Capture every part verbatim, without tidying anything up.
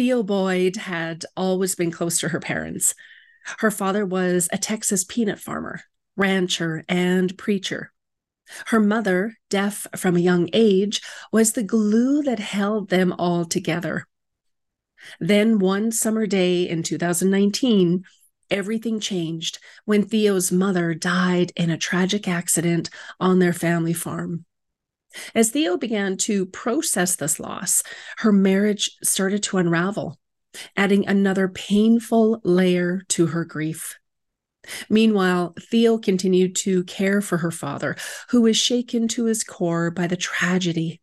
Theo Boyd had always been close to her parents. Her father was a Texas peanut farmer, rancher, and preacher. Her mother, deaf from a young age, was the glue that held them all together. Then one summer day in two thousand nineteen, everything changed when Theo's mother died in a tragic accident on their family farm. As Theo began to process this loss, her marriage started to unravel, adding another painful layer to her grief. Meanwhile, Theo continued to care for her father, who was shaken to his core by the tragedy.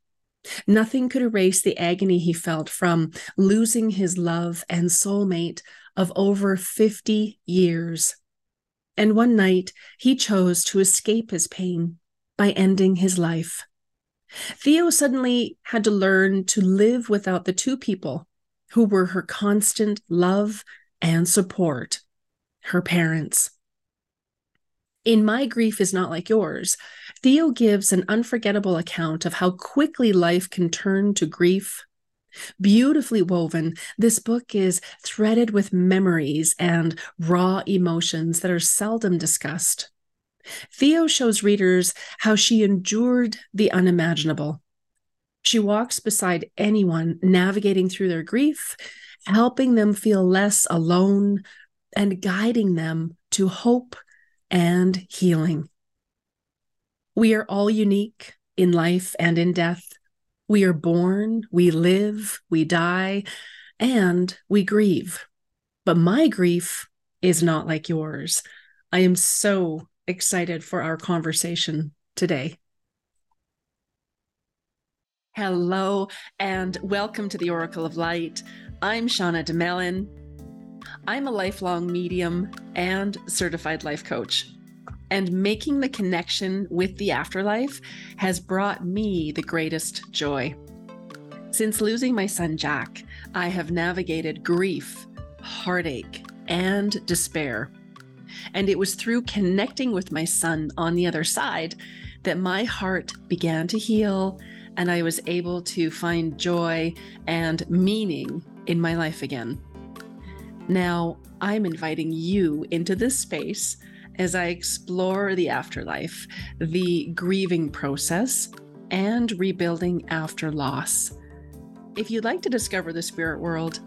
Nothing could erase the agony he felt from losing his love and soulmate of over fifty years. And one night, he chose to escape his pain by ending his life. Theo suddenly had to learn to live without the two people who were her constant love and support, her parents. In My Grief is Not Like Yours, Theo gives an unforgettable account of how quickly life can turn to grief. Beautifully woven, this book is threaded with memories and raw emotions that are seldom discussed. Theo shows readers how she endured the unimaginable. She walks beside anyone navigating through their grief, helping them feel less alone and guiding them to hope and healing. We are all unique in life and in death. We are born, we live, we die, and we grieve. But my grief is not like yours. I am so excited for our conversation today. Hello, and welcome to the Oracle of Light. I'm Shauna DeMellon. I'm a lifelong medium and certified life coach, and making the connection with the afterlife has brought me the greatest joy. Since losing my son, Jack, I have navigated grief, heartache, and despair. And it was through connecting with my son on the other side that my heart began to heal, and I was able to find joy and meaning in my life again. Now, I'm inviting you into this space as I explore the afterlife, the grieving process, and rebuilding after loss. If you'd like to discover the spirit world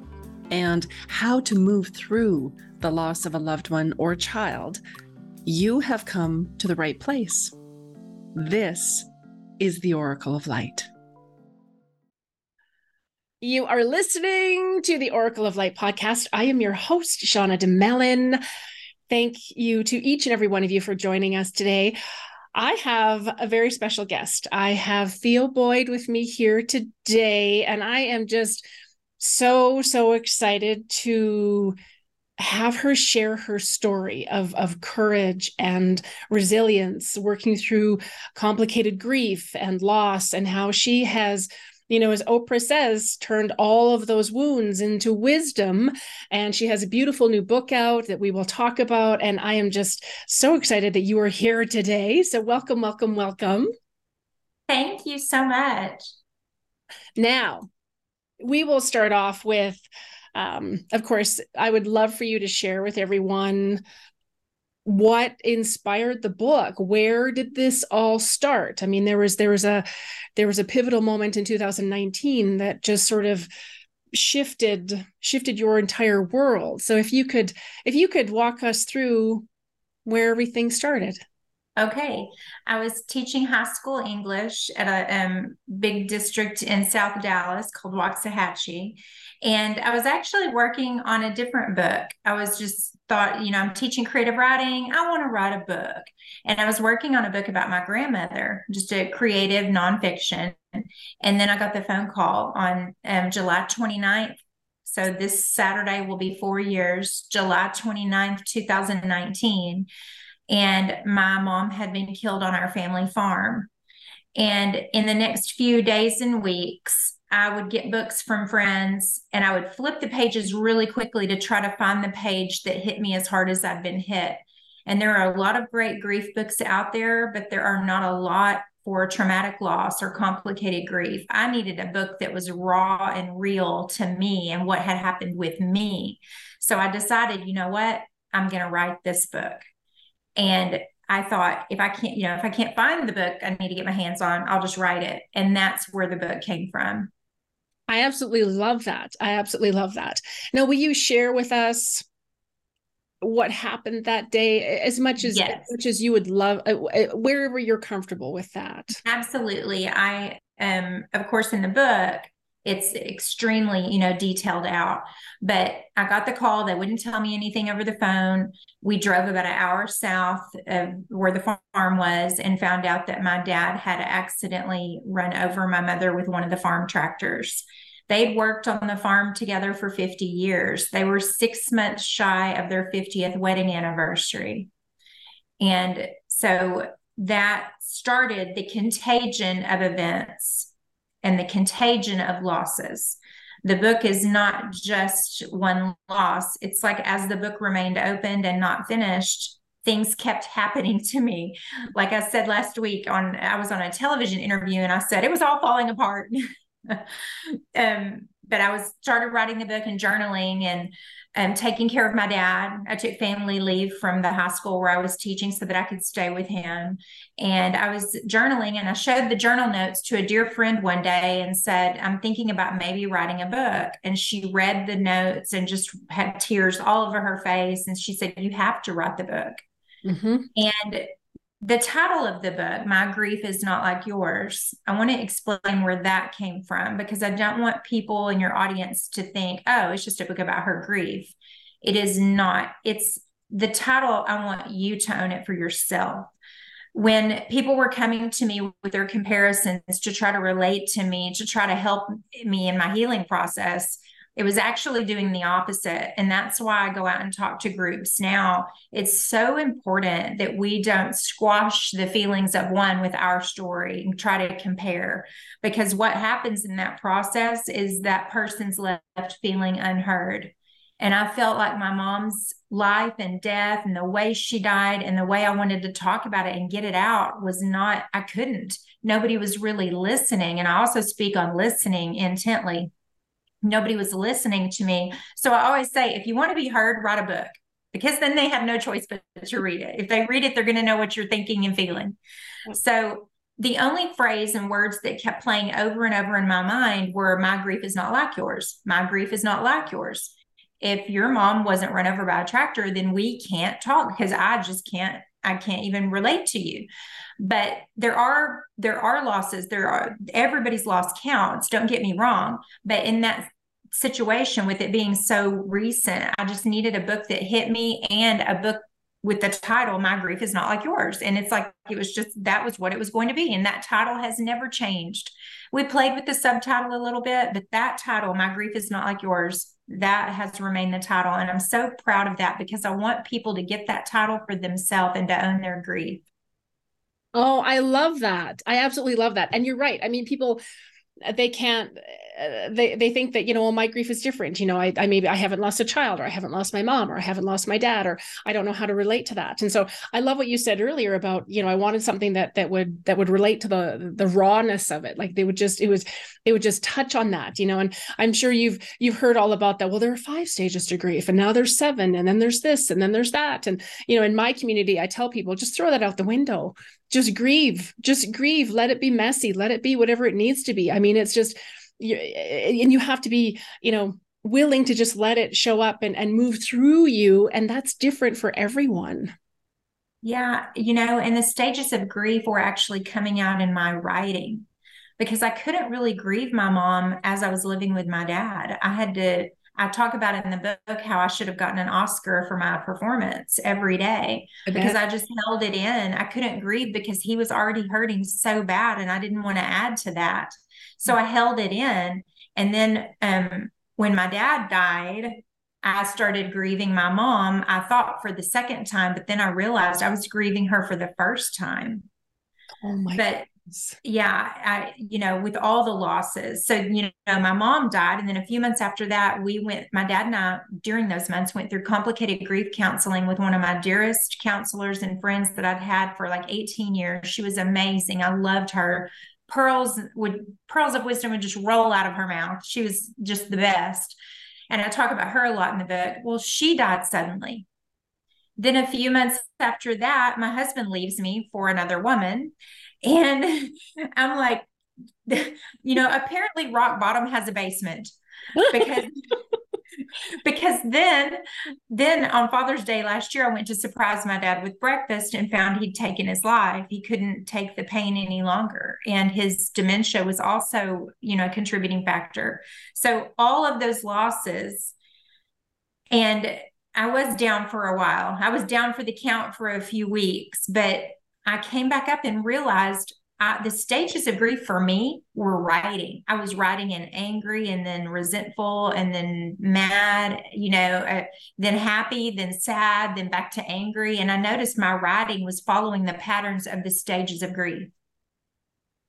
and how to move through the loss of a loved one or child, you have come to the right place. This is the Oracle of Light. You are listening to the Oracle of Light podcast. I am your host, Shauna DeMellon. Thank you to each and every one of you for joining us today. I have a very special guest. I have Theo Boyd with me here today, and I am just so, so excited to have her share her story of, of courage and resilience, working through complicated grief and loss, and how she has, you know, as Oprah says, turned all of those wounds into wisdom. And she has a beautiful new book out that we will talk about. And I am just so excited that you are here today. So welcome, welcome, welcome. Thank you so much. Now, we will start off with, um, of course, I would love for you to share with everyone what inspired the book. Where did this all start? I mean, there was there was a there was a pivotal moment in two thousand nineteen that just sort of shifted shifted your entire world. So if you could if you could walk us through where everything started. Okay, I was teaching high school English at a um, big district in South Dallas called Waxahachie, and I was actually working on a different book. I was just thought, you know, I'm teaching creative writing. I want to write a book. And I was working on a book about my grandmother, just a creative nonfiction. And then I got the phone call on um, July twenty-ninth. So this Saturday will be four years, July twenty-ninth, twenty nineteen. And my mom had been killed on our family farm. And in the next few days and weeks, I would get books from friends, and I would flip the pages really quickly to try to find the page that hit me as hard as I've been hit. And there are a lot of great grief books out there, but there are not a lot for traumatic loss or complicated grief. I needed a book that was raw and real to me and what had happened with me. So I decided, you know what, I'm going to write this book. And I thought, if I can't, you know, if I can't find the book I need to get my hands on, I'll just write it. And that's where the book came from. I absolutely love that. I absolutely love that. Now, will you share with us what happened that day, as much as, yes. as much as you would love, wherever you're comfortable with that? Absolutely. I am, um, of course, in the book, it's extremely, you know, detailed out, but I got the call. They wouldn't tell me anything over the phone. We drove about an hour south of where the farm was and found out that my dad had accidentally run over my mother with one of the farm tractors. They'd worked on the farm together for fifty years. They were six months shy of their fiftieth wedding anniversary. And so that started the contagion of events and the contagion of losses. The book is not just one loss. It's like, as the book remained opened and not finished, things kept happening to me. Like I said last week on, I was on a television interview and I said, it was all falling apart. um, but I was started writing the book and journaling and um, taking care of my dad. I took family leave from the high school where I was teaching so that I could stay with him. And I was journaling and I showed the journal notes to a dear friend one day and said, I'm thinking about maybe writing a book. And she read the notes and just had tears all over her face. And she said, you have to write the book. Mm-hmm. And the title of the book, My Grief is Not Like Yours, I want to explain where that came from, because I don't want people in your audience to think, oh, it's just a book about her grief. It is not. It's the title. I want you to own it for yourself. When people were coming to me with their comparisons to try to relate to me, to try to help me in my healing process, it was actually doing the opposite. And that's why I go out and talk to groups now. It's so important that we don't squash the feelings of one with our story and try to compare, because what happens in that process is that person's left feeling unheard. And I felt like my mom's life and death and the way she died and the way I wanted to talk about it and get it out was not, I couldn't. Nobody was really listening. And I also speak on listening intently. Nobody was listening to me. So I always say, if you want to be heard, write a book, because then they have no choice but to read it. If they read it, they're going to know what you're thinking and feeling. So the only phrase and words that kept playing over and over in my mind were, my grief is not like yours. My grief is not like yours. If your mom wasn't run over by a tractor, then we can't talk, because I just can't. I can't even relate to you. But there are, there are losses. There are, everybody's loss counts. Don't get me wrong. But in that situation, with it being so recent, I just needed a book that hit me, and a book with the title, My Grief is Not Like Yours. And it's like, it was just, that was what it was going to be. And that title has never changed. We played with the subtitle a little bit, but that title, My Grief is Not Like Yours, that has remained the title. And I'm so proud of that, because I want people to get that title for themselves and to own their grief. Oh, I love that. I absolutely love that. And you're right. I mean, people, they can't, they, they think that, you know, well, my grief is different. You know, I, I maybe I haven't lost a child, or I haven't lost my mom, or I haven't lost my dad, or I don't know how to relate to that. And so I love what you said earlier about, you know, I wanted something that, that would, that would relate to the, the rawness of it. Like they would just, it was, it would just touch on that, you know, and I'm sure you've, you've heard all about that. Well, there are five stages to grief, and now there's seven, and then there's this, and then there's that. And, you know, in my community, I tell people, just throw that out the window. Just grieve, just grieve. Let it be messy. Let it be whatever it needs to be. I mean, it's just, you, and you have to be, you know, willing to just let it show up and, and move through you. And that's different for everyone. Yeah. You know, and the stages of grief were actually coming out in my writing, because I couldn't really grieve my mom as I was living with my dad. I had to, I talk about it in the book, how I should have gotten an Oscar for my performance every day, okay, because I just held it in. I couldn't grieve because he was already hurting so bad, and I didn't want to add to that. So I held it in. And then um, when my dad died, I started grieving my mom, I thought, for the second time, but then I realized I was grieving her for the first time. Oh my but God. Yeah. I, you know, with all the losses. So, you know, my mom died. And then a few months after that, we went, my dad and I, during those months, went through complicated grief counseling with one of my dearest counselors and friends that I'd had for like eighteen years. She was amazing. I loved her. Pearls would, pearls of wisdom would just roll out of her mouth. She was just the best. And I talk about her a lot in the book. Well, she died suddenly. Then a few months after that, my husband leaves me for another woman. And I'm like, you know, apparently rock bottom has a basement, because because then, then on Father's Day last year, I went to surprise my dad with breakfast and found he'd taken his life. He couldn't take the pain any longer. And his dementia was also, you know, a contributing factor. So all of those losses, and I was down for a while. I was down for the count for a few weeks, but I came back up and realized I, the stages of grief for me were writing. I was writing and angry and then resentful and then mad, you know, uh, then happy, then sad, then back to angry. And I noticed my writing was following the patterns of the stages of grief.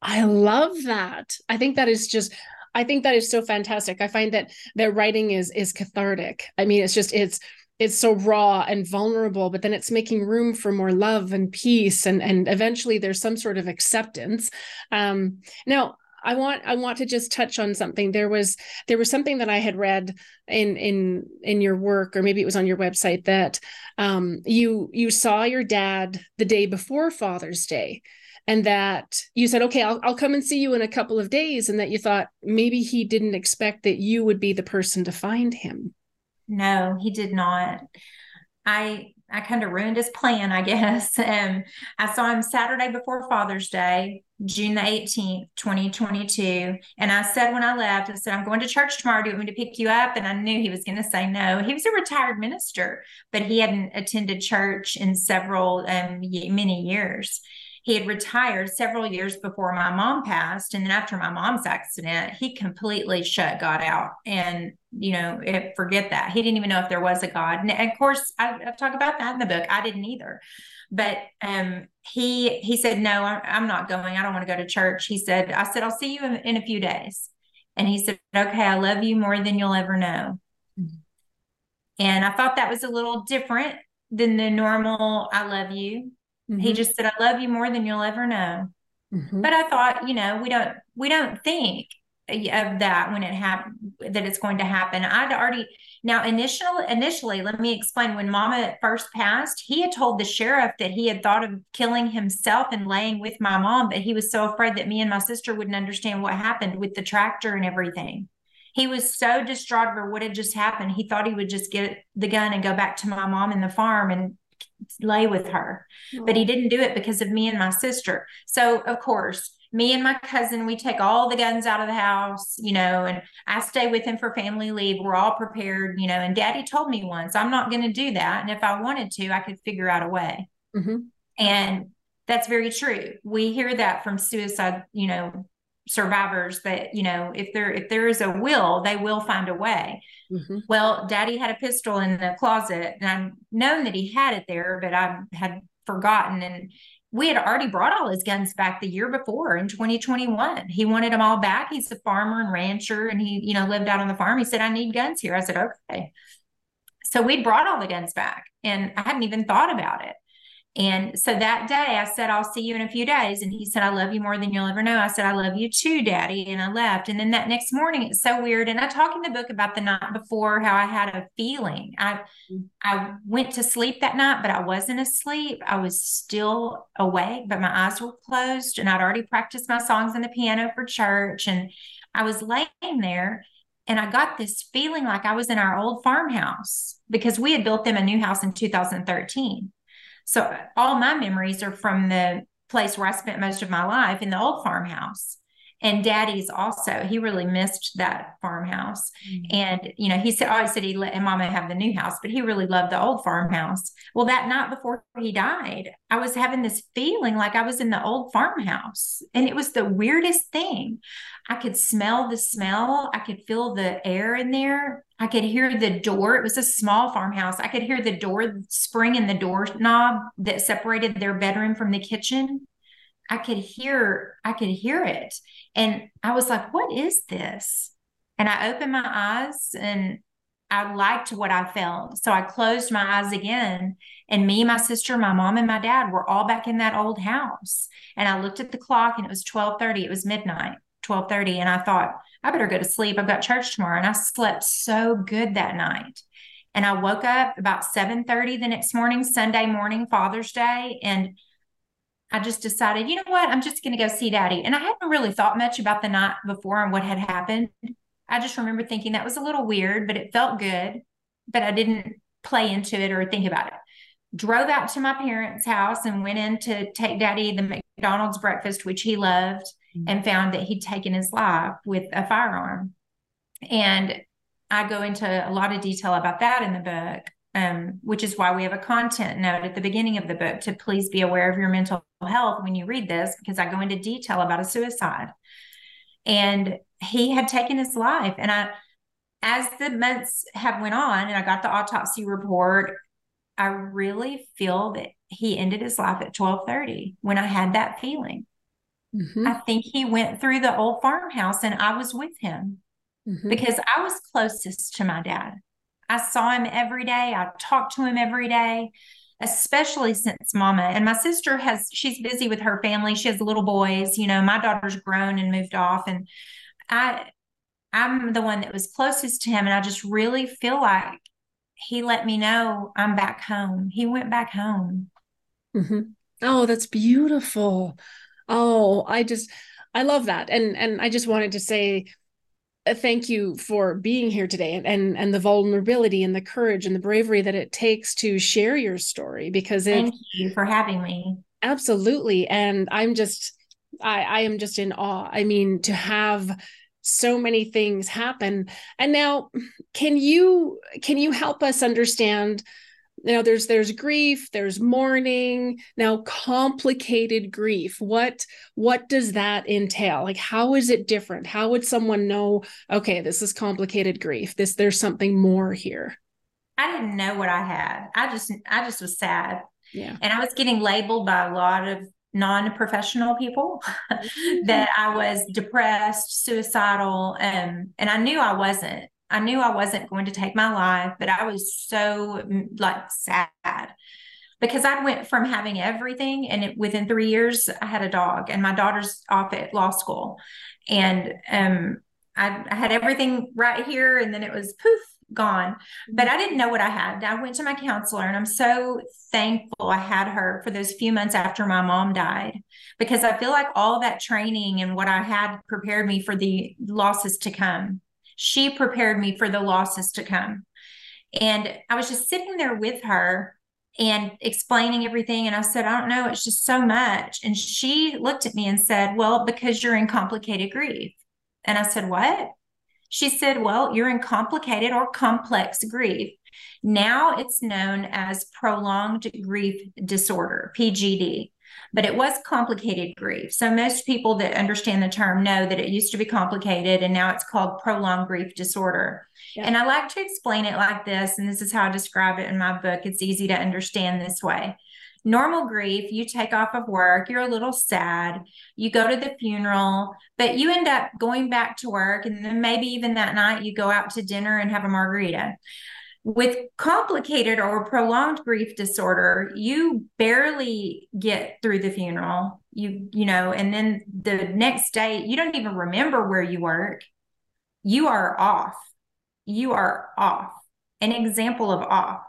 I love that. I think that is just... I think that is so fantastic. I find that that writing is is cathartic. I mean, it's just, it's it's so raw and vulnerable, but then it's making room for more love and peace. And, and eventually there's some sort of acceptance. Um, now, I want I want to just touch on something. There was there was something that I had read in in in your work, or maybe it was on your website, that um, you you saw your dad the day before Father's Day. And that you said, okay, I'll, I'll come and see you in a couple of days. And that you thought maybe he didn't expect that you would be the person to find him. No, he did not. I, I kind of ruined his plan, I guess. Um, I saw him Saturday before Father's Day, June the eighteenth, twenty twenty-two. And I said, when I left, I said, I'm going to church tomorrow. Do you want me to pick you up? And I knew he was going to say no. He was a retired minister, but he hadn't attended church in several, um, many years. He had retired several years before my mom passed. And then after my mom's accident, he completely shut God out. And, you know, it, forget that. He didn't even know if there was a God. And of course, I, I talk about that in the book. I didn't either. But um, he he said, no, I'm, I'm not going. I don't want to go to church. He said, I said, I'll see you in, in a few days. And he said, okay, I love you more than you'll ever know. Mm-hmm. And I thought that was a little different than the normal, I love you. He just said, I love you more than you'll ever know. Mm-hmm. But I thought, you know, we don't, we don't think of that when it happened, that it's going to happen. I'd already, now initial, initially, let me explain, when Mama first passed, he had told the sheriff that he had thought of killing himself and laying with my mom, but he was so afraid that me and my sister wouldn't understand what happened with the tractor and everything. He was so distraught over what had just happened. He thought he would just get the gun and go back to my mom and the farm and lay with her, but he didn't do it because of me and my sister. So of course, me and my cousin, we take all the guns out of the house, you know, and I stay with him for family leave. We're all prepared, you know, and Daddy told me once, I'm not going to do that. And if I wanted to, I could figure out a way. Mm-hmm. And that's very true. We hear that from suicide, you know, survivors, that, you know, if there, if there is a will, they will find a way. Mm-hmm. Well, Daddy had a pistol in the closet, and I've known that he had it there, but I had forgotten. And we had already brought all his guns back the year before in twenty twenty-one. He wanted them all back. He's a farmer and rancher, and he, you know, lived out on the farm. He said, I need guns here. I said, okay. So we brought all the guns back, and I hadn't even thought about it. And so that day I said, I'll see you in a few days. And he said, I love you more than you'll ever know. I said, I love you too, Daddy. And I left. And then that next morning, it's so weird. And I talk in the book about the night before, how I had a feeling. I, I went to sleep that night, but I wasn't asleep. I was still awake, but my eyes were closed, and I'd already practiced my songs on the piano for church. And I was laying there, and I got this feeling like I was in our old farmhouse, because we had built them a new house in two thousand thirteen. So all my memories are from the place where I spent most of my life, in the old farmhouse. And Daddy's also, he really missed that farmhouse. Mm-hmm. And, you know, he said, oh, he said he let Mama have the new house, but he really loved the old farmhouse. Well, that night before he died, I was having this feeling like I was in the old farmhouse, and it was the weirdest thing. I could smell the smell. I could feel the air in there. I could hear the door. It was a small farmhouse. I could hear the door spring and the doorknob that separated their bedroom from the kitchen. I could hear, I could hear it. And I was like, what is this? And I opened my eyes and I liked what I felt. So I closed my eyes again, and me, my sister, my mom, and my dad were all back in that old house. And I looked at the clock and it was twelve thirty. It was midnight, twelve thirty. And I thought, I better go to sleep. I've got church tomorrow. And I slept so good that night. And I woke up about seven thirty the next morning, Sunday morning, Father's Day. And I just decided, you know what? I'm just going to go see Daddy. And I hadn't really thought much about the night before and what had happened. I just remember thinking that was a little weird, but it felt good. But I didn't play into it or think about it. Drove out to my parents' house and went in to take Daddy the McDonald's breakfast, which he loved, mm-hmm. and found that he'd taken his life with a firearm. And I go into a lot of detail about that in the book, um, which is why we have a content note at the beginning of the book to please be aware of your mental health when you read this, because I go into detail about a suicide. And he had taken his life. And I, as the months have went on and I got the autopsy report, I really feel that he ended his life at twelve thirty when I had that feeling. Mm-hmm. I think he went through the old farmhouse and I was with him. Mm-hmm. Because I was closest to my dad. I saw him every day. I talked to him every day, especially since Mama. And my sister has, she's busy with her family. She has little boys. You know, my daughter's grown and moved off. And I, I'm the one that was closest to him. And I just really feel like he let me know I'm back home. He went back home. Mm-hmm. Oh, that's beautiful. Oh, I just, I love that. And, and I just wanted to say, thank you for being here today, and, and and the vulnerability and the courage and the bravery that it takes to share your story, because it, thank you for having me. Absolutely. And I'm just, I, I am just in awe. I mean, to have so many things happen. And now can you, can you help us understand, you know, there's, there's grief, there's mourning, now complicated grief. What, what does that entail? Like, how is it different? How would someone know, okay, this is complicated grief. This, there's something more here. I didn't know what I had. I just, I just was sad. Yeah. And I was getting labeled by a lot of non-professional people that I was depressed, suicidal. Um, and I knew I wasn't. I knew I wasn't going to take my life, but I was so like sad because I went from having everything. And it, within three years I had a dog, and my daughter's off at law school, and, um, I, I had everything right here. And then it was poof, gone, but I didn't know what I had. I went to my counselor, and I'm so thankful I had her for those few months after my mom died, because I feel like all that training and what I had prepared me for the losses to come. She prepared me for the losses to come. And I was just sitting there with her and explaining everything. And I said, I don't know, it's just so much. And she looked at me and said, well, because you're in complicated grief. And I said, what? She said, well, you're in complicated or complex grief. Now it's known as prolonged grief disorder, P G D. But it was complicated grief. So most people that understand the term know that it used to be complicated, and now it's called prolonged grief disorder. Yeah. And I like to explain it like this, and this is how I describe it in my book. It's easy to understand this way. Normal grief, you take off of work, you're a little sad, you go to the funeral, but you end up going back to work, and then maybe even that night you go out to dinner and have a margarita. With complicated or prolonged grief disorder, you barely get through the funeral, you you know, and then the next day, you don't even remember where you work. You are off. You are off. An example of off.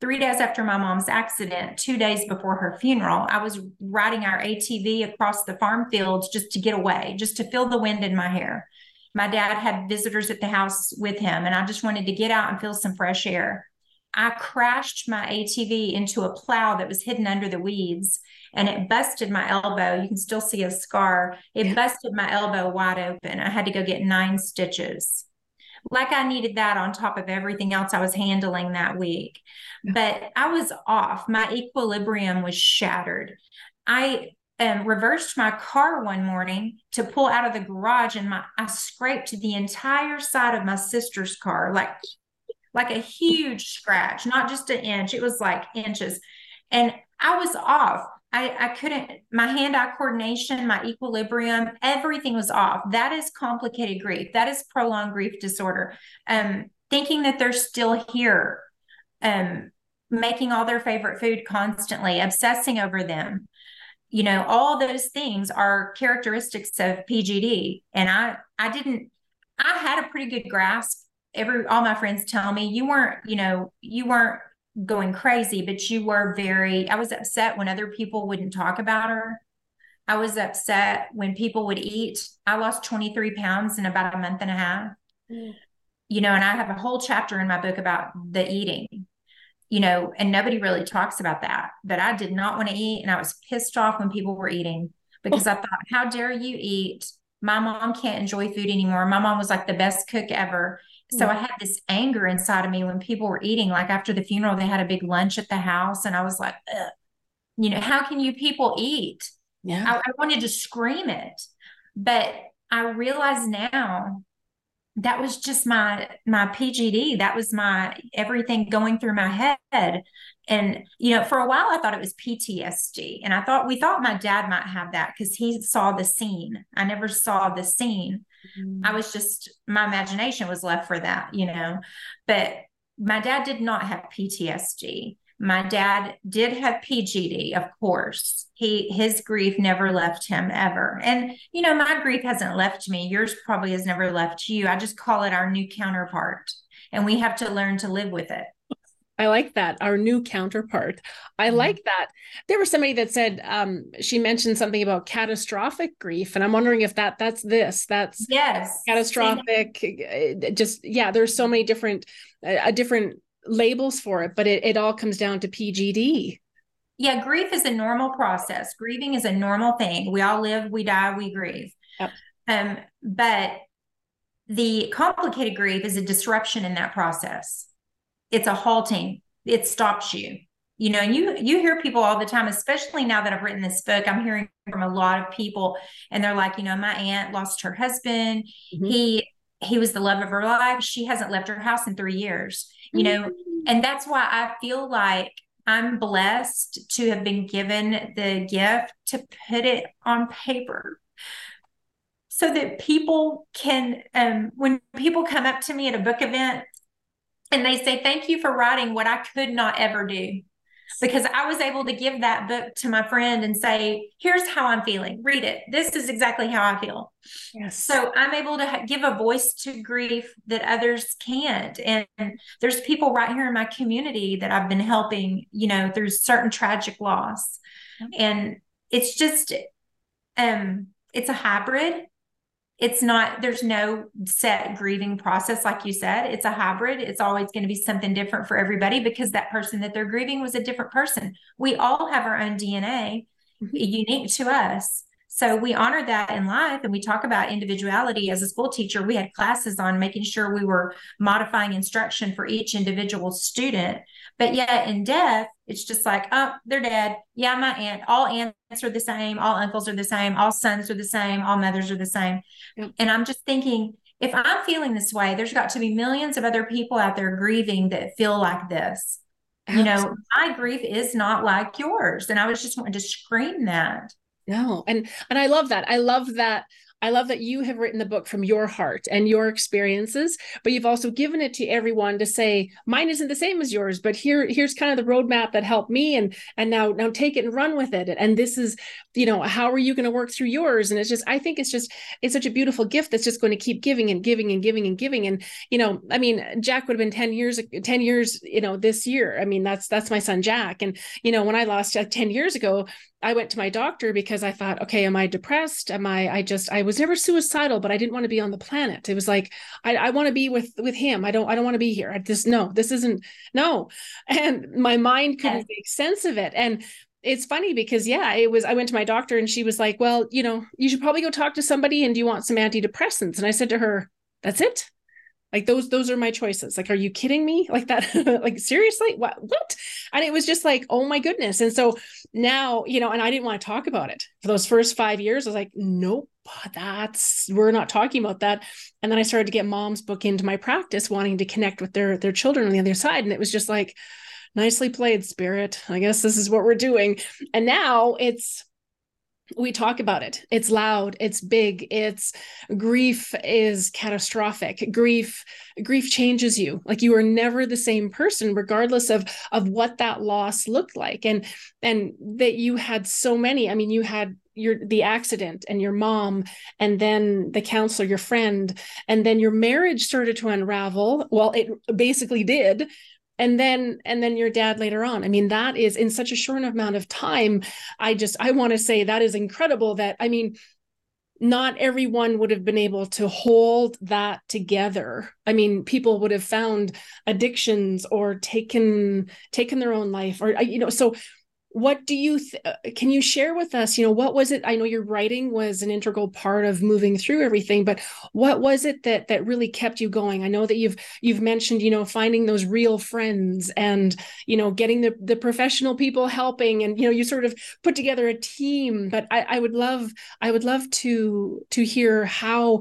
Three days after my mom's accident, two days before her funeral, I was riding our A T V across the farm fields just to get away, just to feel the wind in my hair. My dad had visitors at the house with him, and I just wanted to get out and feel some fresh air. I crashed my A T V into a plow that was hidden under the weeds, and it busted my elbow. You can still see a scar. It yeah. busted my elbow wide open. I had to go get nine stitches. Like I needed that on top of everything else I was handling that week. But I was off. My equilibrium was shattered. I Um, reversed my car one morning to pull out of the garage, and my I scraped the entire side of my sister's car, like like a huge scratch, not just an inch. It was like inches. And I was off. I, I couldn't, my hand-eye coordination, my equilibrium, everything was off. That is complicated grief. That is prolonged grief disorder. Um, thinking that they're still here, um, making all their favorite food constantly, obsessing over them. You know, all those things are characteristics of P G D. And I, I didn't, I had a pretty good grasp. Every, all my friends tell me you weren't, you know, you weren't going crazy, but you were very, I was upset when other people wouldn't talk about her. I was upset when people would eat. I lost twenty-three pounds in about a month and a half, mm. you know, and I have a whole chapter in my book about the eating. You know, and nobody really talks about that, but I did not want to eat. And I was pissed off when people were eating because I thought, how dare you eat? My mom can't enjoy food anymore. My mom was like the best cook ever. So yeah. I had this anger inside of me when people were eating, like after the funeral, they had a big lunch at the house. And I was like, ugh. You know, how can you people eat? Yeah, I, I wanted to scream it, but I realize now that was just my, my P G D. That was my, everything going through my head. And, you know, for a while I thought it was P T S D, and I thought, we thought my dad might have that because he saw the scene. I never saw the scene. Mm-hmm. I was just, my imagination was left for that, you know, but my dad did not have P T S D. My dad did have P G D, of course. He, his grief never left him ever. And, you know, my grief hasn't left me. Yours probably has never left you. I just call it our new counterpart, and we have to learn to live with it. I like that. Our new counterpart. I like that. There was somebody that said, um, she mentioned something about catastrophic grief. And I'm wondering if that that's this, that's yes. catastrophic. Just, yeah, there's so many different, a uh, different labels for it, but it, it all comes down to P G D. Yeah. Grief is a normal process. Grieving is a normal thing. We all live, we die, we grieve. Yep. Um, but the complicated grief is a disruption in that process. It's a halting. It stops you, you know, and you, you hear people all the time, especially now that I've written this book, I'm hearing from a lot of people and they're like, you know, my aunt lost her husband. Mm-hmm. He, he was the love of her life. She hasn't left her house in three years, you mm-hmm. know, and that's why I feel like I'm blessed to have been given the gift to put it on paper so that people can, um, when people come up to me at a book event, and they say, thank you for writing what I could not ever do, because I was able to give that book to my friend and say, here's how I'm feeling. Read it. This is exactly how I feel. Yes. So I'm able to give a voice to grief that others can't. And there's people right here in my community that I've been helping, you know, through certain tragic loss. And it's just, um, it's a hybrid. It's not, there's no set grieving process. Like you said, it's a hybrid. It's always going to be something different for everybody because that person that they're grieving was a different person. We all have our own D N A mm-hmm. unique to us. So we honor that in life. And we talk about individuality. As a school teacher, we had classes on making sure we were modifying instruction for each individual student. But yet in death, it's just like, oh, they're dead. Yeah, my aunt, all aunts are the same. All uncles are the same. All sons are the same. All mothers are the same. Yep. And I'm just thinking, if I'm feeling this way, there's got to be millions of other people out there grieving that feel like this. Absolutely. You know, my grief is not like yours. And I was just wanting to scream that. No. And, and I love that. I love that. I love that you have written the book from your heart and your experiences, but you've also given it to everyone to say, mine isn't the same as yours, but here, here's kind of the roadmap that helped me. And, and now, now take it and run with it. And this is, you know, how are you going to work through yours? And it's just, I think it's just, it's such a beautiful gift that's just going to keep giving and giving and giving and giving. And, you know, I mean, Jack would have been ten years, ten years, you know, this year. I mean, that's, that's my son, Jack. And, you know, when I lost Jack ten years ago, I went to my doctor because I thought, okay, am I depressed? Am I, I just, I was never suicidal, but I didn't want to be on the planet. It was like, I, I want to be with, with him. I don't, I don't want to be here. I just, no, this isn't, no. And my mind couldn't make sense of it. And it's funny because, yeah, it was, I went to my doctor and she was like, well, you know, you should probably go talk to somebody, and do you want some antidepressants? And I said to her, that's it. Like those, those are my choices. Like, are you kidding me? Like that, like, seriously, what, what? And it was just like, oh my goodness. And so now, you know, and I didn't want to talk about it for those first five years. I was like, nope, oh, that's, we're not talking about that. And then I started to get moms book into my practice wanting to connect with their, their children on the other side. And it was just like, nicely played, spirit. I guess this is what we're doing. And now it's, we talk about it. It's loud, it's big, it's grief is catastrophic. Grief, grief changes you. Like you are never the same person, regardless of, of what that loss looked like. And, and that you had so many, I mean, you had your, the accident and your mom, and then the counselor, your friend, and then your marriage started to unravel. Well, it basically did. And then, and then your dad later on. I mean, that is in such a short amount of time. I just, I want to say that is incredible that, I mean, not everyone would have been able to hold that together. I mean, people would have found addictions or taken, taken their own life or, you know, so what do you, th- can you share with us, you know, what was it? I know your writing was an integral part of moving through everything, but what was it that, that really kept you going? I know that you've, you've mentioned, you know, finding those real friends and, you know, getting the, the professional people helping and, you know, you sort of put together a team, but I, I would love, I would love to, to hear how,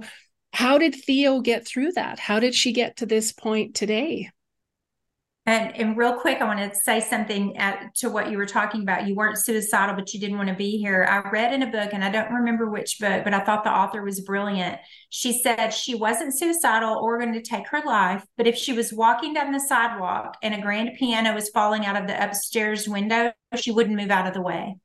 how did Theo get through that? How did she get to this point today? And, and real quick, I want to say something at, to what you were talking about. You weren't suicidal, but you didn't want to be here. I read in a book, and I don't remember which book, but I thought the author was brilliant. She said she wasn't suicidal or going to take her life, but if she was walking down the sidewalk and a grand piano was falling out of the upstairs window, she wouldn't move out of the way.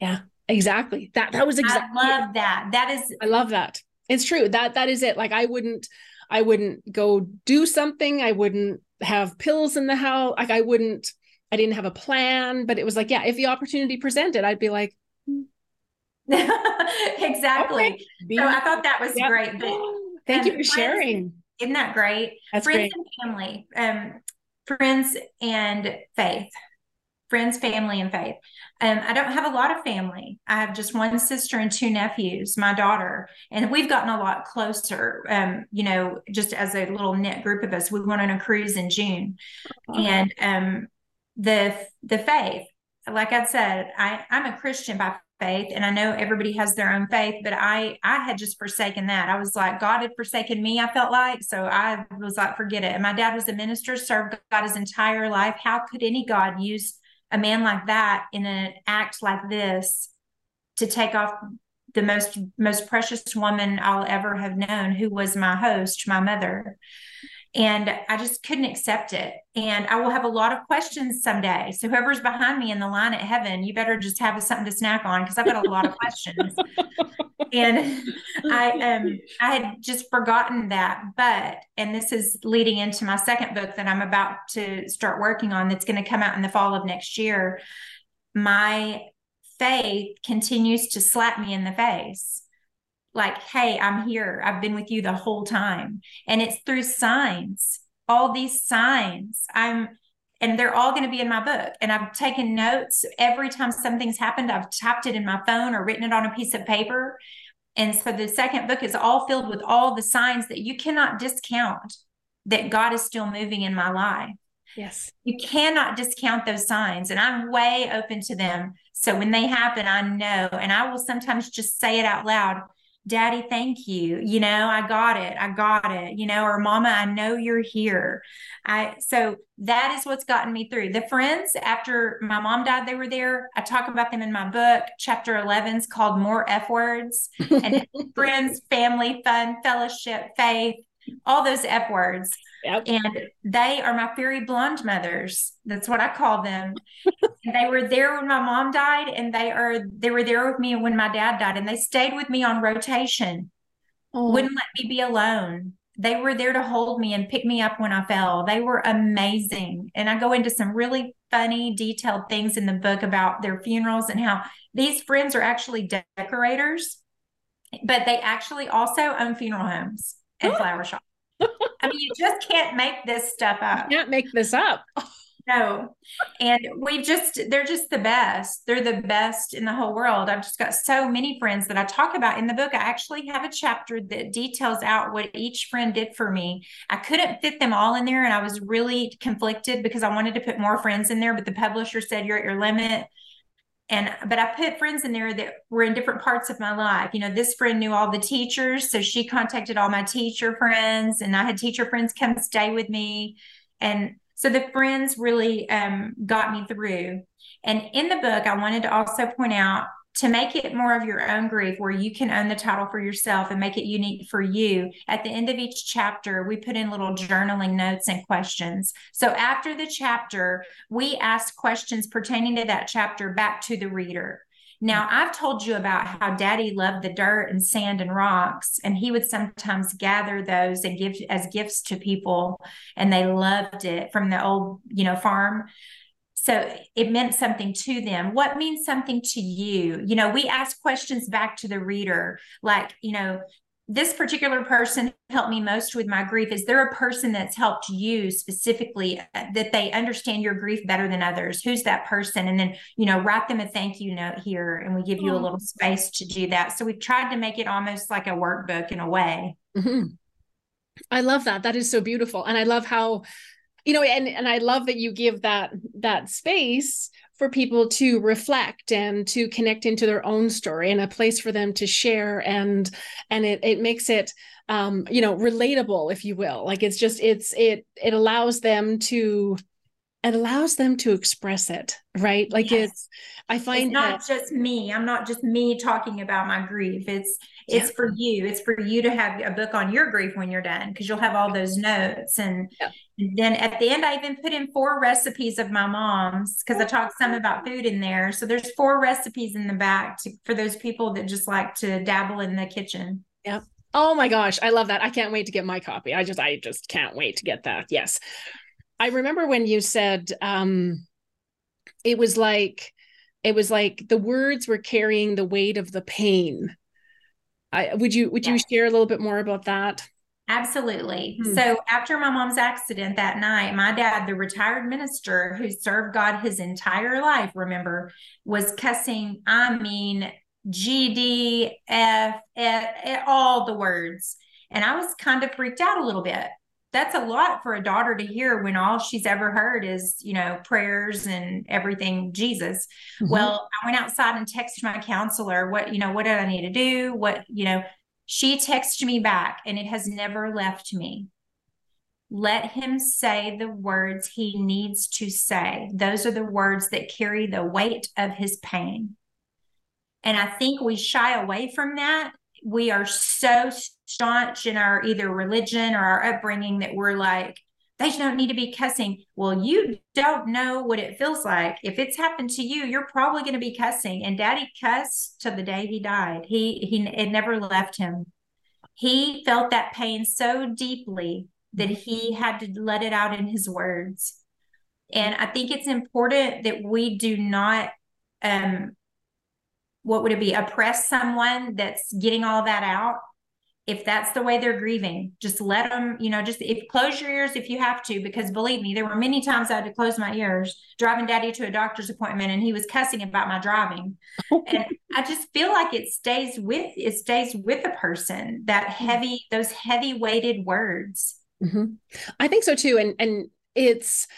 Yeah, exactly. That that was exactly. I love that. That is. I love that. It's true. That that is it. Like I wouldn't. I wouldn't go do something. I wouldn't have pills in the house. Like I wouldn't, I didn't have a plan, but it was like, yeah, if the opportunity presented, I'd be like, hmm. Exactly. Okay. So I thought that was yep. great. But Thank you for friends, sharing. Isn't that great? That's friends great. And family, um, friends and faith, friends, family, and faith. Um, I don't have a lot of family. I have just one sister and two nephews, my daughter, and we've gotten a lot closer, um, you know, just as a little knit group of us. We went on a cruise in June. Oh. And um, the the faith, like I said, I, I'm a Christian by faith, and I know everybody has their own faith, but I, I had just forsaken that. I was like, God had forsaken me, I felt like, so I was like, forget it. And my dad was a minister, served God his entire life. How could any God use a man like that in an act like this to take off the most, most precious woman I'll ever have known, who was my host, my mother. And I just couldn't accept it. And I will have a lot of questions someday. So whoever's behind me in the line at heaven, you better just have something to snack on, because I've got a lot of questions. And I um I had just forgotten that. But, and this is leading into my second book that I'm about to start working on, that's going to come out in the fall of next year. My faith continues to slap me in the face. Like, hey, I'm here. I've been with you the whole time. And it's through signs, all these signs. I'm, and they're all going to be in my book. And I've taken notes every time something's happened. I've typed it in my phone or written it on a piece of paper. And so the second book is all filled with all the signs that you cannot discount that God is still moving in my life. Yes. You cannot discount those signs, and I'm way open to them. So when they happen, I know, and I will sometimes just say it out loud. Daddy, thank you. You know, I got it. I got it. You know, or Mama, I know you're here. I, so that is what's gotten me through. The friends, after my mom died, they were there. I talk about them in my book. Chapter eleven is called More F Words. And friends, family, fun, fellowship, faith, all those F words. Yep. And they are my fairy blonde mothers. That's what I call them. And they were there when my mom died, and they are they were there with me when my dad died, and they stayed with me on rotation. Oh. Wouldn't let me be alone. They were there to hold me and pick me up when I fell. They were amazing. And I go into some really funny, detailed things in the book about their funerals and how these friends are actually decorators, but they actually also own funeral homes and flower shops. I mean, you just can't make this stuff up. You can't make this up. No. And we just, they're just the best. They're the best in the whole world. I've just got so many friends that I talk about in the book. I actually have a chapter that details out what each friend did for me. I couldn't fit them all in there. And I was really conflicted because I wanted to put more friends in there, but the publisher said, you're at your limit. And, but I put friends in there that were in different parts of my life. You know, this friend knew all the teachers, so she contacted all my teacher friends, and I had teacher friends come stay with me. And so the friends really um, got me through. And in the book, I wanted to also point out, to make it more of your own grief, where you can own the title for yourself and make it unique for you. At the end of each chapter, we put in little journaling notes and questions. So after the chapter, we ask questions pertaining to that chapter back to the reader. Now, I've told you about how Daddy loved the dirt and sand and rocks, and he would sometimes gather those and give as gifts to people, and they loved it from the old, you know, farm. So it meant something to them. What means something to you? You know, we ask questions back to the reader, like, you know, this particular person helped me most with my grief. Is there a person that's helped you specifically, that they understand your grief better than others? Who's that person? And then, you know, write them a thank you note here, and we give you a little space to do that. So we've tried to make it almost like a workbook in a way. Mm-hmm. I love that. That is so beautiful. And I love how, you know, and, and I love that you give that, that space for people to reflect and to connect into their own story, and a place for them to share. And, and it, it makes it, um, you know, relatable, if you will. Like, it's just, it's, it, it allows them to, it allows them to express it. Right. Like, yes. it's, I find it's not that, just me, I'm not just me talking about my grief. It's, it's yeah. for you. It's for you to have a book on your grief when you're done, 'cause you'll have all those notes. And yeah. then at the end, I even put in four recipes of my mom's, 'cause I talked some about food in there. So there's four recipes in the back to, for those people that just like to dabble in the kitchen. Yeah. Oh my gosh. I love that. I can't wait to get my copy. I just, I just can't wait to get that. Yes. I remember when you said um, it was like, it was like the words were carrying the weight of the pain. I, would you, would yeah. you share a little bit more about that? Absolutely. Hmm. So after my mom's accident that night, my dad, the retired minister who served God his entire life, remember, was cussing, I mean, G D F, F, F, all the words. And I was kind of freaked out a little bit. That's a lot for a daughter to hear when all she's ever heard is, you know, prayers and everything, Jesus. Mm-hmm. Well, I went outside and texted my counselor, what, you know, what did I need to do? What, you know, she texted me back, and it has never left me. Let him say the words he needs to say. Those are the words that carry the weight of his pain. And I think we shy away from that. We are so staunch in our either religion or our upbringing that we're like, they don't need to be cussing. Well, you don't know what it feels like. If it's happened to you, you're probably going to be cussing. And Daddy cussed till the day he died. He, he, it never left him. He felt that pain so deeply that he had to let it out in his words. And I think it's important that we do not, um, what would it be? Oppress someone that's getting all that out. If that's the way they're grieving, just let them, you know, just if close your ears if you have to, because believe me, there were many times I had to close my ears driving Daddy to a doctor's appointment, and he was cussing about my driving. And I just feel like it stays with, it stays with a person, that heavy, those heavy weighted words. Mm-hmm. I think so too. And, and it's,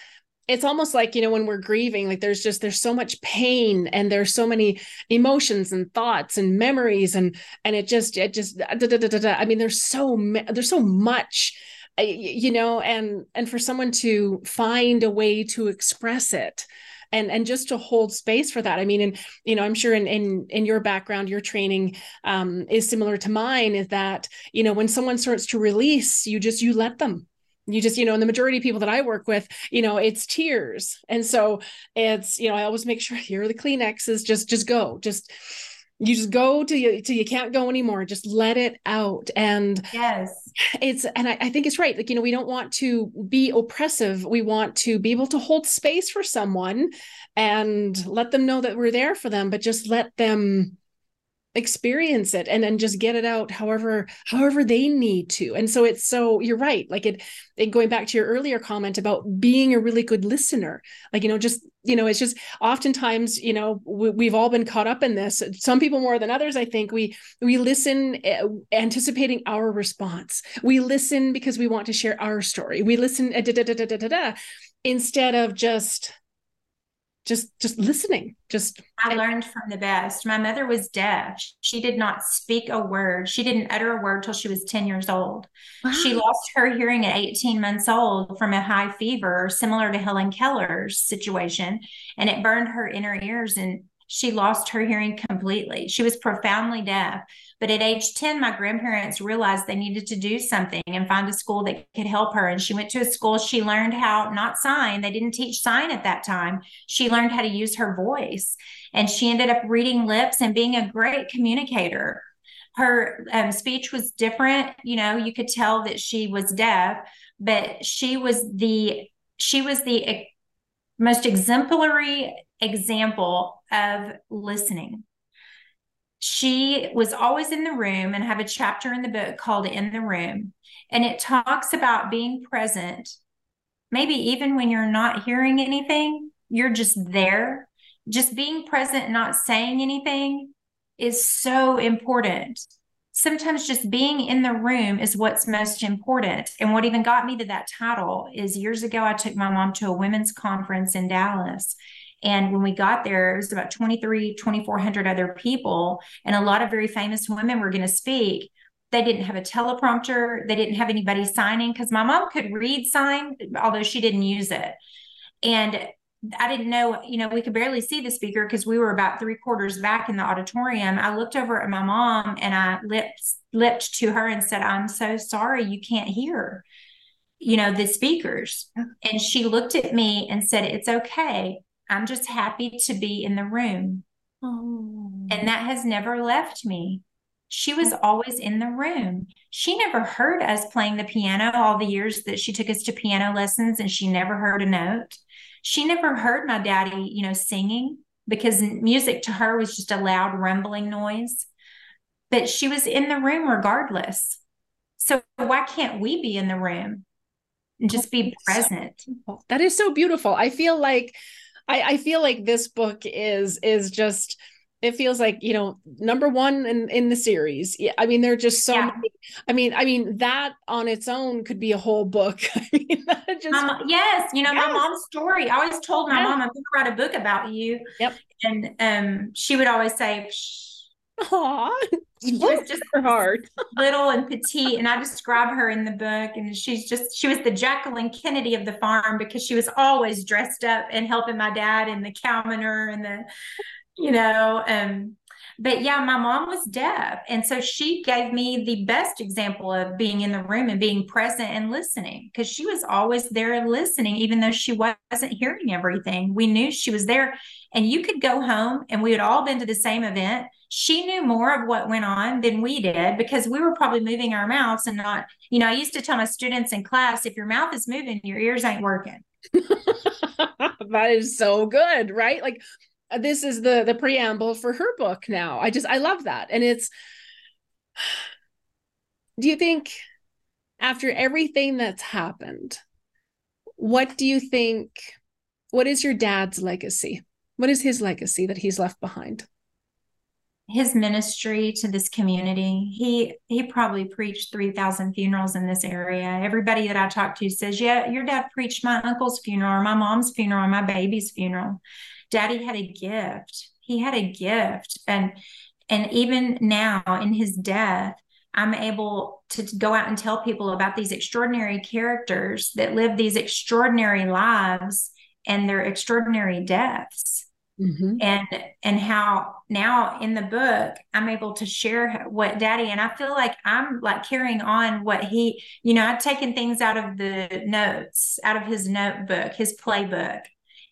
it's almost like, you know, when we're grieving, like there's just, there's so much pain, and there's so many emotions and thoughts and memories. And, and it just, it just, da, da, da, da, da. I mean, there's so, there's so much, you know, and, and for someone to find a way to express it, and, and just to hold space for that. I mean, and, you know, I'm sure in, in, in your background, your training um, is similar to mine, is that, you know, when someone starts to release, you just, you let them. You just, you know, and the majority of people that I work with, you know, it's tears. And so it's, you know, I always make sure, here are the Kleenexes, just, just go, just, you just go till you, till you can't go anymore. Just let it out. And yes, it's, and I, I think it's right. Like, you know, we don't want to be oppressive. We want to be able to hold space for someone and let them know that we're there for them, but just let them experience it, and then just get it out however however they need to. And so it's, so you're right, like it, it going back to your earlier comment about being a really good listener, like, you know, just, you know, it's just oftentimes, you know, we, we've all been caught up in this, some people more than others. I think we we listen anticipating our response, we listen because we want to share our story, we listen uh, da, da, da, da, da, da, da, instead of just just, just listening. Just I learned from the best. My mother was deaf. She did not speak a word. She didn't utter a word till she was ten years old. Wow. She lost her hearing at eighteen months old from a high fever, similar to Helen Keller's situation. And it burned her inner ears and she lost her hearing completely. She was profoundly deaf. But at age ten, my grandparents realized they needed to do something and find a school that could help her. And she went to a school. She learned how, not sign. They didn't teach sign at that time. She learned how to use her voice. And she ended up reading lips and being a great communicator. Her um, speech was different. You know, you could tell that she was deaf, but she was the, she was the ex- most exemplary example of listening. She was always in the room, and I have a chapter in the book called In the Room. And it talks about being present. Maybe even when you're not hearing anything, you're just there. Just being present, not saying anything is so important. Sometimes just being in the room is what's most important. And what even got me to that title is years ago, I took my mom to a women's conference in Dallas. And when we got there, it was about twenty-three, twenty-four hundred other people. And a lot of very famous women were going to speak. They didn't have a teleprompter. They didn't have anybody signing because my mom could read sign, although she didn't use it. And I didn't know, you know, we could barely see the speaker because we were about three quarters back in the auditorium. I looked over at my mom and I lipped, lipped to her and said, "I'm so sorry, you can't hear, you know, the speakers." And she looked at me and said, "It's okay. I'm just happy to be in the room." Oh. And that has never left me. She was always in the room. She never heard us playing the piano all the years that she took us to piano lessons, and she never heard a note. She never heard my daddy, you know, singing, because music to her was just a loud rumbling noise. But she was in the room regardless. So why can't we be in the room and just be present? That is so beautiful. I feel like I, I feel like this book is, is just, it feels like, you know, number one in, in the series. I mean, there are just so yeah. many, I mean, I mean, that on its own could be a whole book. I mean, that just, um, yes. You know, yes. my mom's story, I always told my yes. mom, "I'm going to write a book about you." Yep. And um, she would always say, "Aw, she was just hard. little and petite." And I describe her in the book. And she's just, she was the Jacqueline Kennedy of the farm, because she was always dressed up and helping my dad and the cow manure and the, you know, um, but yeah, my mom was deaf. And so she gave me the best example of being in the room and being present and listening, because she was always there listening, even though she wasn't hearing everything. We knew she was there, and you could go home and we had all been to the same event. She knew more of what went on than we did, because we were probably moving our mouths and not, you know, I used to tell my students in class, if your mouth is moving, your ears ain't working. That is so good, right? Like, this is the the preamble for her book now. I just, I love that. And it's, do you think after everything that's happened, what do you think, what is your dad's legacy? What is his legacy that he's left behind? His ministry to this community. He, he probably preached three thousand funerals in this area. Everybody that I talk to says, "Yeah, your dad preached my uncle's funeral, my mom's funeral, and my baby's funeral." Daddy had a gift. He had a gift. And, and even now in his death, I'm able to go out and tell people about these extraordinary characters that live these extraordinary lives and their extraordinary deaths. Mm-hmm. And, and how now in the book, I'm able to share what Daddy, and I feel like I'm like carrying on what he, you know, I've taken things out of the notes, out of his notebook, his playbook,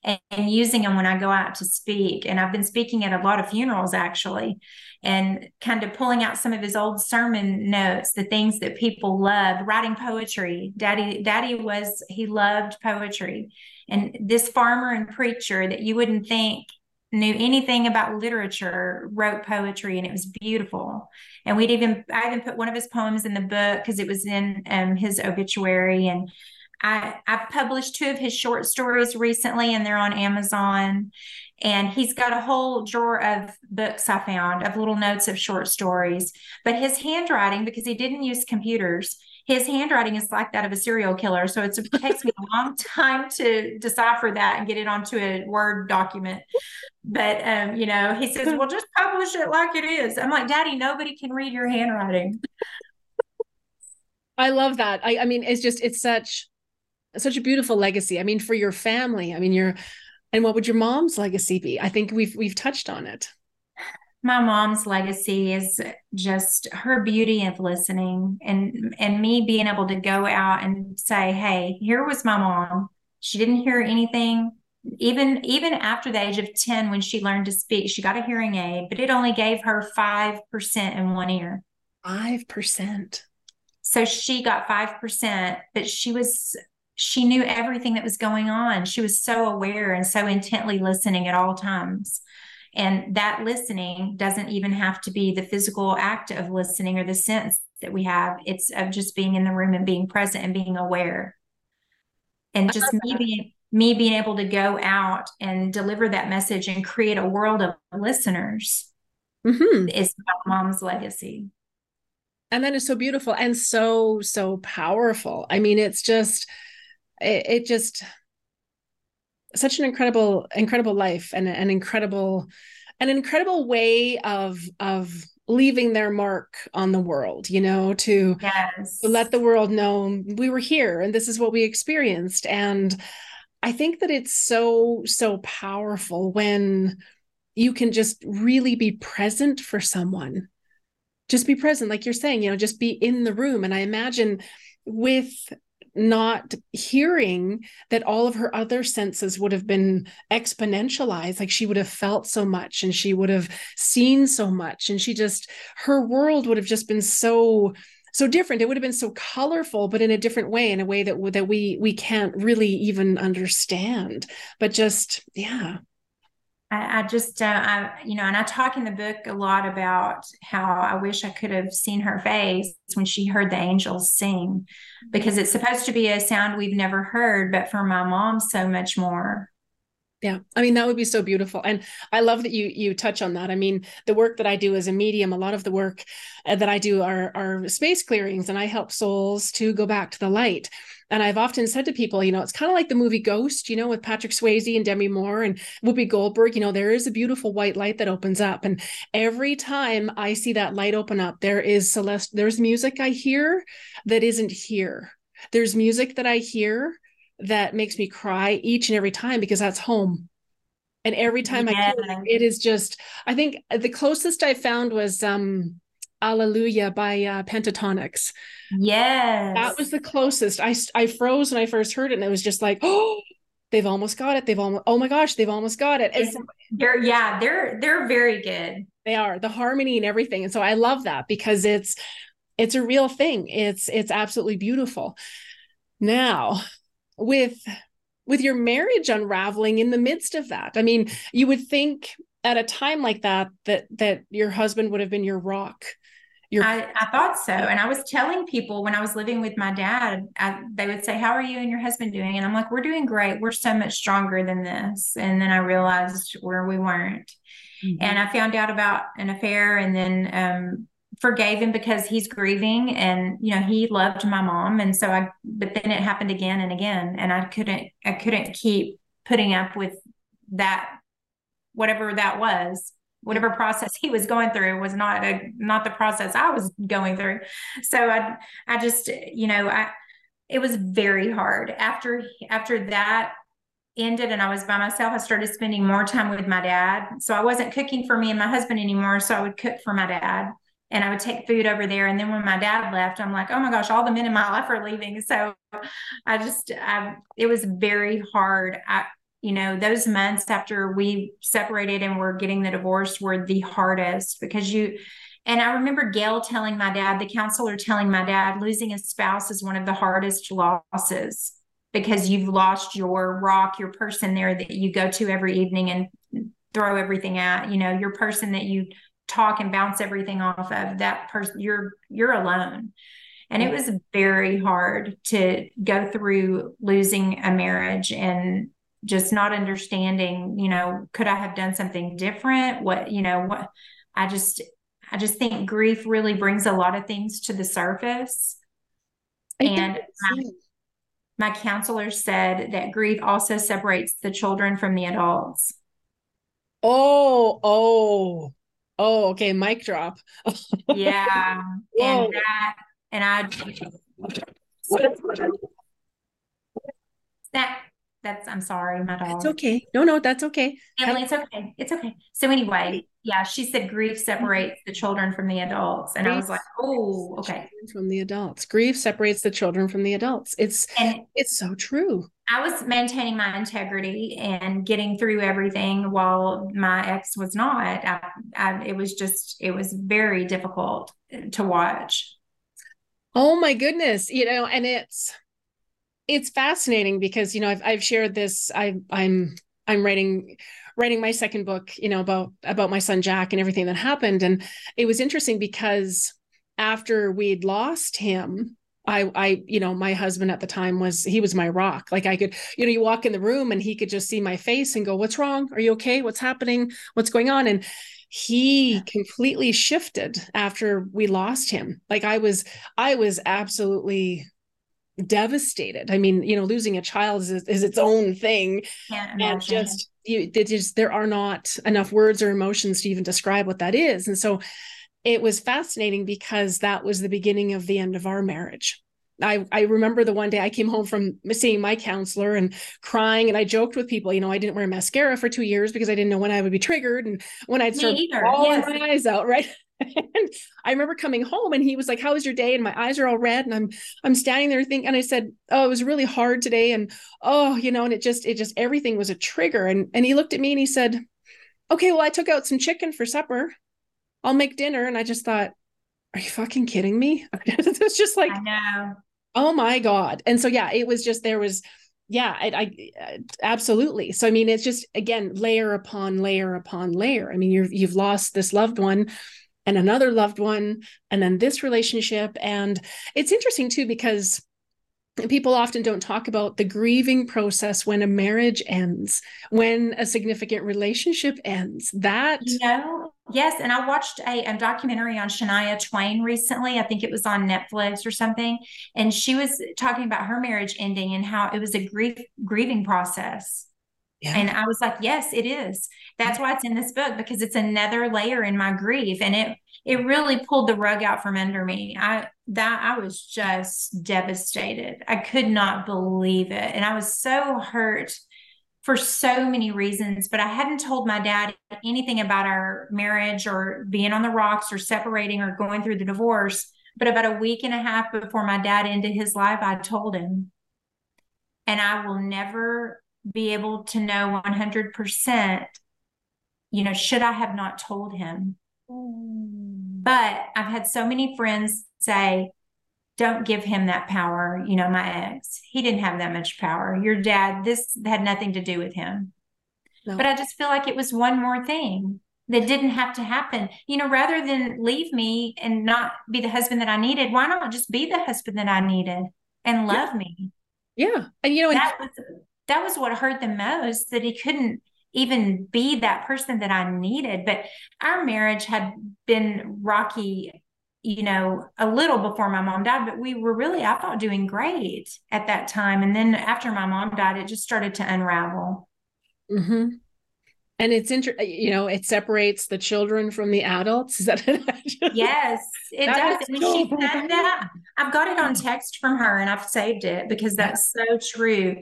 and, and using them when I go out to speak. And I've been speaking at a lot of funerals actually, and kind of pulling out some of his old sermon notes, the things that people loved, writing poetry. Daddy, Daddy was, he loved poetry. And this farmer and preacher that you wouldn't think knew anything about literature wrote poetry, and it was beautiful. And we'd even, I even put one of his poems in the book because it was in um, his obituary. And I, I published two of his short stories recently, and they're on Amazon. And he's got a whole drawer of books I found of little notes of short stories, but his handwriting, because he didn't use computers, his handwriting is like that of a serial killer. So it's, it takes me a long time to decipher that and get it onto a Word document. But, um, you know, he says, well, just publish it like it is. I'm like, Daddy, nobody can read your handwriting. I love that. I, I mean, it's just, it's such, such a beautiful legacy. I mean, for your family, I mean, your, and what would your mom's legacy be? I think we've, we've touched on it. My mom's legacy is just her beauty of listening, and, and me being able to go out and say, hey, here was my mom. She didn't hear anything. Even, even after the age of ten, when she learned to speak, she got a hearing aid, but it only gave her five percent in one ear. five percent. So she got five percent, but she was, she knew everything that was going on. She was so aware and so intently listening at all times. And that listening doesn't even have to be the physical act of listening or the sense that we have. It's of just being in the room and being present and being aware. And just me being, me being able to go out and deliver that message and create a world of listeners mm-hmm. is my mom's legacy. And that is so beautiful and so, so powerful. I mean, it's just, it, it just... such an incredible, incredible life and an incredible, an incredible way of, of leaving their mark on the world, you know, to, yes. to let the world know we were here and this is what we experienced. And I think that it's so, so powerful when you can just really be present for someone, just be present. Like you're saying, you know, just be in the room. And I imagine with not hearing that all of her other senses would have been exponentialized. Like she would have felt so much and she would have seen so much. And she just, her world would have just been so, so different. It would have been so colorful, but in a different way, in a way that, that we, we can't really even understand, but just, yeah. I, I just, uh, I, you know, and I talk in the book a lot about how I wish I could have seen her face when she heard the angels sing, because it's supposed to be a sound we've never heard, but for my mom, so much more. Yeah. I mean, that would be so beautiful. And I love that you, you touch on that. I mean, the work that I do as a medium, a lot of the work that I do are, are space clearings, and I help souls to go back to the light. And I've often said to people, you know, it's kind of like the movie Ghost, you know, with Patrick Swayze and Demi Moore and Whoopi Goldberg. You know, there is a beautiful white light that opens up. And every time I see that light open up, there is celest, there's music I hear that isn't here. There's music that I hear that makes me cry each and every time, because that's home. And every time yeah. I hear it, it is just, I think the closest I found was, um, Alleluia by uh, Pentatonix. Yes. That was the closest. I, I froze when I first heard it, and it was just like, oh, they've almost got it. They've almost, oh my gosh, they've almost got it. And so, they're, yeah, they're, they're very good. They are, the harmony and everything. And so I love that, because it's, it's a real thing. It's, it's absolutely beautiful. Now with, with your marriage unraveling in the midst of that, I mean, you would think at a time like that, that, that your husband would have been your rock. Your- I, I thought so. And I was telling people when I was living with my dad, I, they would say, how are you and your husband doing? And I'm like, we're doing great. We're so much stronger than this. And then I realized where we weren't. Mm-hmm. And I found out about an affair, and then um, forgave him because he's grieving, and, you know, he loved my mom. And so I, but then it happened again and again, and I couldn't, I couldn't keep putting up with that, whatever that was. Whatever process he was going through was not a, not the process I was going through. So I, I just, you know, I, it was very hard after, after that ended and I was by myself. I started spending more time with my dad. So I wasn't cooking for me and my husband anymore. So I would cook for my dad, and I would take food over there. And then when my dad left, I'm like, oh my gosh, all the men in my life are leaving. So I just, I, it was very hard. I, You know, those months after we separated and were getting the divorce were the hardest, because you, and I remember Gail telling my dad, the counselor telling my dad, losing a spouse is one of the hardest losses, because you've lost your rock, your person there that you go to every evening and throw everything at, you know, your person that you talk and bounce everything off of, that person, you're, you're alone. And it was very hard to go through losing a marriage and just not understanding, you know, could I have done something different? What, you know, what I just, I just think grief really brings a lot of things to the surface. And my, my counselor said that grief also separates the children from the adults. Oh, oh, oh, okay. Mic drop. Yeah. Whoa. And that, and I, that, that's, I'm sorry, my dog. It's okay. No, no, that's okay. Emily, it's okay. It's okay. So anyway, yeah, she said grief separates the children from the adults. And grief I was like, oh, okay. From the adults. Grief separates the children from the adults. It's, and it's so true. I was maintaining my integrity and getting through everything while my ex was not. I, I, it was just, it was very difficult to watch. Oh my goodness. You know, and it's, it's fascinating because, you know, I've, I've shared this, I I'm, I'm writing, writing my second book, you know, about, about my son, Jack, and everything that happened. And it was interesting because after we'd lost him, I, I, you know, my husband at the time was, he was my rock. Like I could, you know, you walk in the room and he could just see my face and go, what's wrong? Are you okay? What's happening? What's going on? And he completely shifted after we lost him. Like I was, I was absolutely devastated. I mean, you know, losing a child is, is its own thing. Yeah, and just, you, just, there are not enough words or emotions to even describe what that is. And so it was fascinating because that was the beginning of the end of our marriage. I, I remember the one day I came home from seeing my counselor and crying, and I joked with people, you know, I didn't wear mascara for two years because I didn't know when I would be triggered and when I'd start bawling my eyes out, right? And I remember coming home and he was like, how was your day? And my eyes are all red. And I'm, I'm standing there thinking, and I said, oh, it was really hard today. And, oh, you know, and it just, it just, everything was a trigger. And, and he looked at me and he said, okay, well, I took out some chicken for supper. I'll make dinner. And I just thought, are you fucking kidding me? It's just like, I know. Oh my God. And so, yeah, it was just, there was, yeah, I, I absolutely. So, I mean, it's just, again, layer upon layer upon layer. I mean, you're, you've lost this loved one, and another loved one, and then this relationship. And it's interesting too, because people often don't talk about the grieving process when a marriage ends, when a significant relationship ends. That, you know, yes. And I watched a, a documentary on Shania Twain recently. I think it was on Netflix or something. And she was talking about her marriage ending and how it was a grief, grieving process. Yeah. And I was like, yes, it is. That's why it's in this book, because it's another layer in my grief. And it, it really pulled the rug out from under me. I, that I was just devastated. I could not believe it. And I was so hurt for so many reasons, but I hadn't told my dad anything about our marriage or being on the rocks or separating or going through the divorce. But about a week and a half before my dad ended his life, I told him, and I will never be able to know one hundred percent, you know, should I have not told him? But I've had so many friends say, don't give him that power. You know, my ex, he didn't have that much power. Your dad, this had nothing to do with him. No. But I just feel like it was one more thing that didn't have to happen. You know, rather than leave me and not be the husband that I needed, why not just be the husband that I needed and love yeah. me? Yeah. And, you know, that was that was what hurt the most, that he couldn't even be that person that I needed. But our marriage had been rocky, you know, a little before my mom died, but we were really, I thought, doing great at that time. And then after my mom died, it just started to unravel. Mm-hmm. And it's interesting, you know, it separates the children from the adults. Is that yes, it that does. And cool. She said that. I've got it on text from her and I've saved it because that's so true.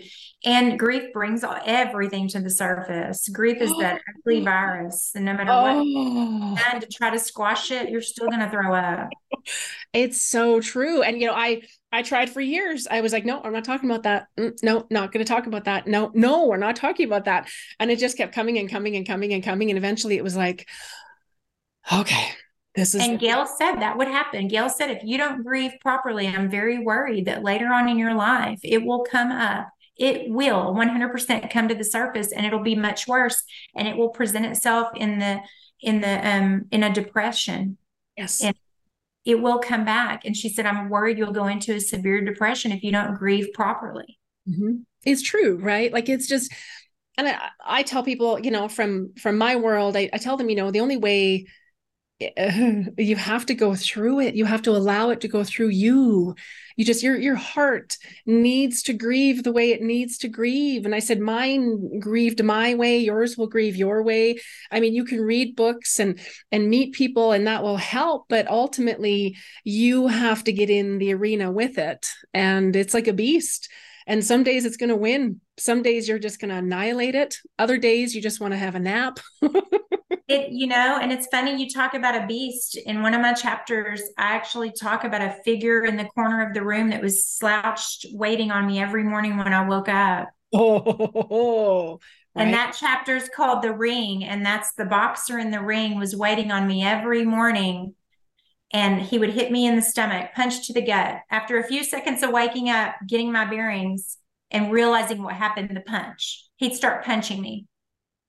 And grief brings everything to the surface. Grief is that ugly virus. And no matter oh. what you've done to try to squash it, you're still going to throw up. It's so true. And, you know, I, I tried for years. I was like, no, I'm not talking about that. No, not going to talk about that. No, no, we're not talking about that. And it just kept coming and coming and coming and coming. And eventually it was like, okay, this is. And Gail said that would happen. Gail said, if you don't grieve properly, I'm very worried that later on in your life, it will come up. It will one hundred percent come to the surface, and it'll be much worse. And it will present itself in the, in the, um, in a depression. Yes. And it will come back. And she said, I'm worried you'll go into a severe depression if you don't grieve properly. Mm-hmm. It's true, right? Like it's just, and I, I tell people, you know, from, from my world, I, I tell them, you know, the only way you have to go through it. You have to allow it to go through you. You just, your, your heart needs to grieve the way it needs to grieve. And I said, mine grieved my way, yours will grieve your way. I mean, you can read books and, and meet people and that will help, but ultimately you have to get in the arena with it. And it's like a beast. And some days it's going to win. Some days you're just going to annihilate it. Other days you just want to have a nap. It, you know, and it's funny, you talk about a beast. In one of my chapters, I actually talk about a figure in the corner of the room that was slouched waiting on me every morning when I woke up. Oh, right. And that chapter is called The Ring. And that's the boxer in the ring was waiting on me every morning. And he would hit me in the stomach, punch to the gut. After a few seconds of waking up, getting my bearings and realizing what happened, the punch, he'd start punching me.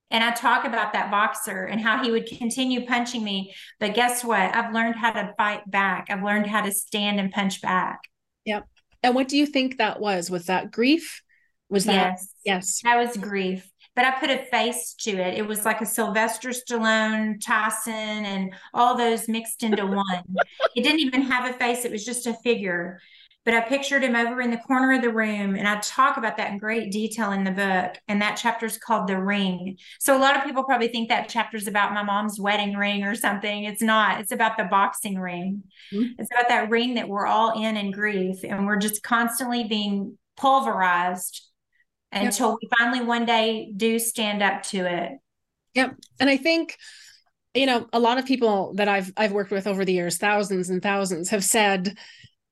And I talk about that boxer and how he would continue punching me. But guess what? I've learned how to fight back. I've learned how to stand and punch back. Yep. And what do you think that was? Was that grief? Was that? Yes. Yes. That was grief. But I put a face to it. It was like a Sylvester Stallone, Tyson, and all those mixed into one. It didn't even have a face. It was just a figure. But I pictured him over in the corner of the room, and I talk about that in great detail in the book. And that chapter is called The Ring. So a lot of people probably think that chapter is about my mom's wedding ring or something. It's not. It's about the boxing ring. Mm-hmm. It's about that ring that we're all in in grief, and we're just constantly being pulverized until we finally one day do stand up to it. Yep. And I think, you know, a lot of people that I've I've worked with over the years, thousands and thousands, have said,